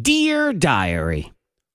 Dear Diary.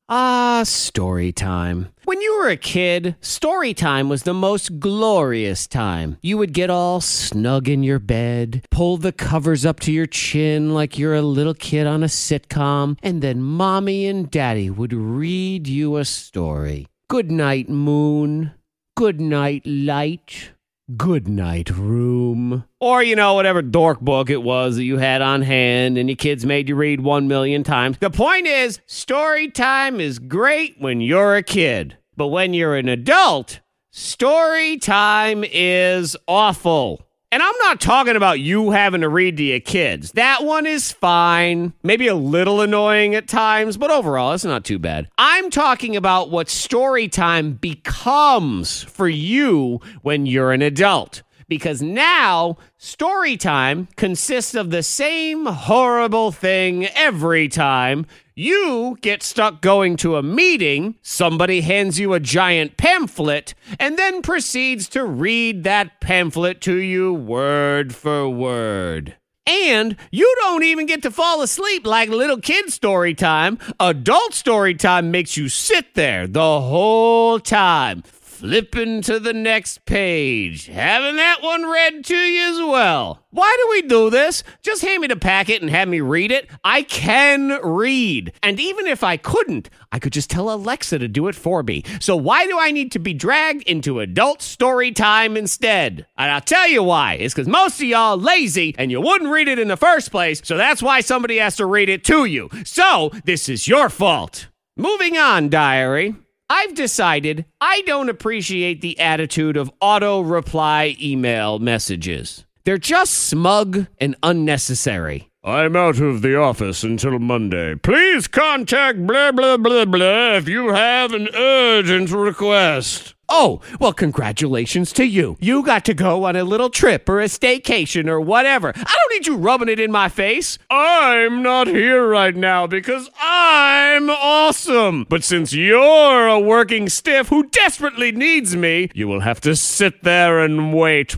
Ah, story time. When you were a kid, story time was the most glorious time. You would get all snug in your bed, pull the covers up to your chin like you're a little kid on a sitcom, and then Mommy and Daddy would read you a story. Good night, moon. Good night, light. Good night, room. Or, you know, whatever dork book it was that you had on hand and your kids made you read 1 million times. The point is, story time is great when you're a kid. But when you're an adult, story time is awful. And I'm not talking about you having to read to your kids. That one is fine. Maybe a little annoying at times, but overall, it's not too bad. I'm talking about what story time becomes for you when you're an adult. Because now, story time consists of the same horrible thing every time. You get stuck going to a meeting, somebody hands you a giant pamphlet, and then proceeds to read that pamphlet to you word for word. And you don't even get to fall asleep like little kid story time. Adult story time makes you sit there the whole time, flipping to the next page, having that one read to you as well. Why do we do this? Just hand me the packet and have me read it. I can read. And even if I couldn't, I could just tell Alexa to do it for me. So why do I need to be dragged into adult story time instead? And I'll tell you why. It's because most of y'all lazy and you wouldn't read it in the first place. So that's why somebody has to read it to you. So this is your fault. Moving on, diary. I've decided I don't appreciate the attitude of auto-reply email messages. They're just smug and unnecessary. I'm out of the office until Monday. Please contact blah, blah, blah, blah if you have an urgent request. Oh, well, congratulations to you. You got to go on a little trip or a staycation or whatever. I don't need you rubbing it in my face. I'm not here right now because I'm awesome. But since you're a working stiff who desperately needs me, you will have to sit there and wait.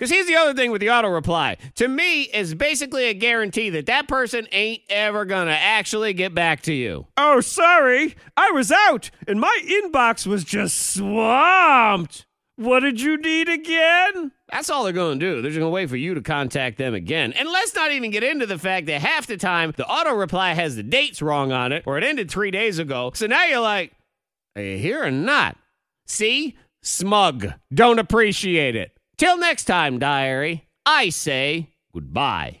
Because here's the other thing with the auto reply. To me, it's basically a guarantee that that person ain't ever gonna actually get back to you. Oh, sorry. I was out, and my inbox was just swamped. What did you need again? That's all they're gonna do. They're just gonna wait for you to contact them again. And let's not even get into the fact that half the time, the auto reply has the dates wrong on it, or it ended 3 days ago. So now you're like, are you here or not? See? Smug. Don't appreciate it. Till next time, diary, I say goodbye.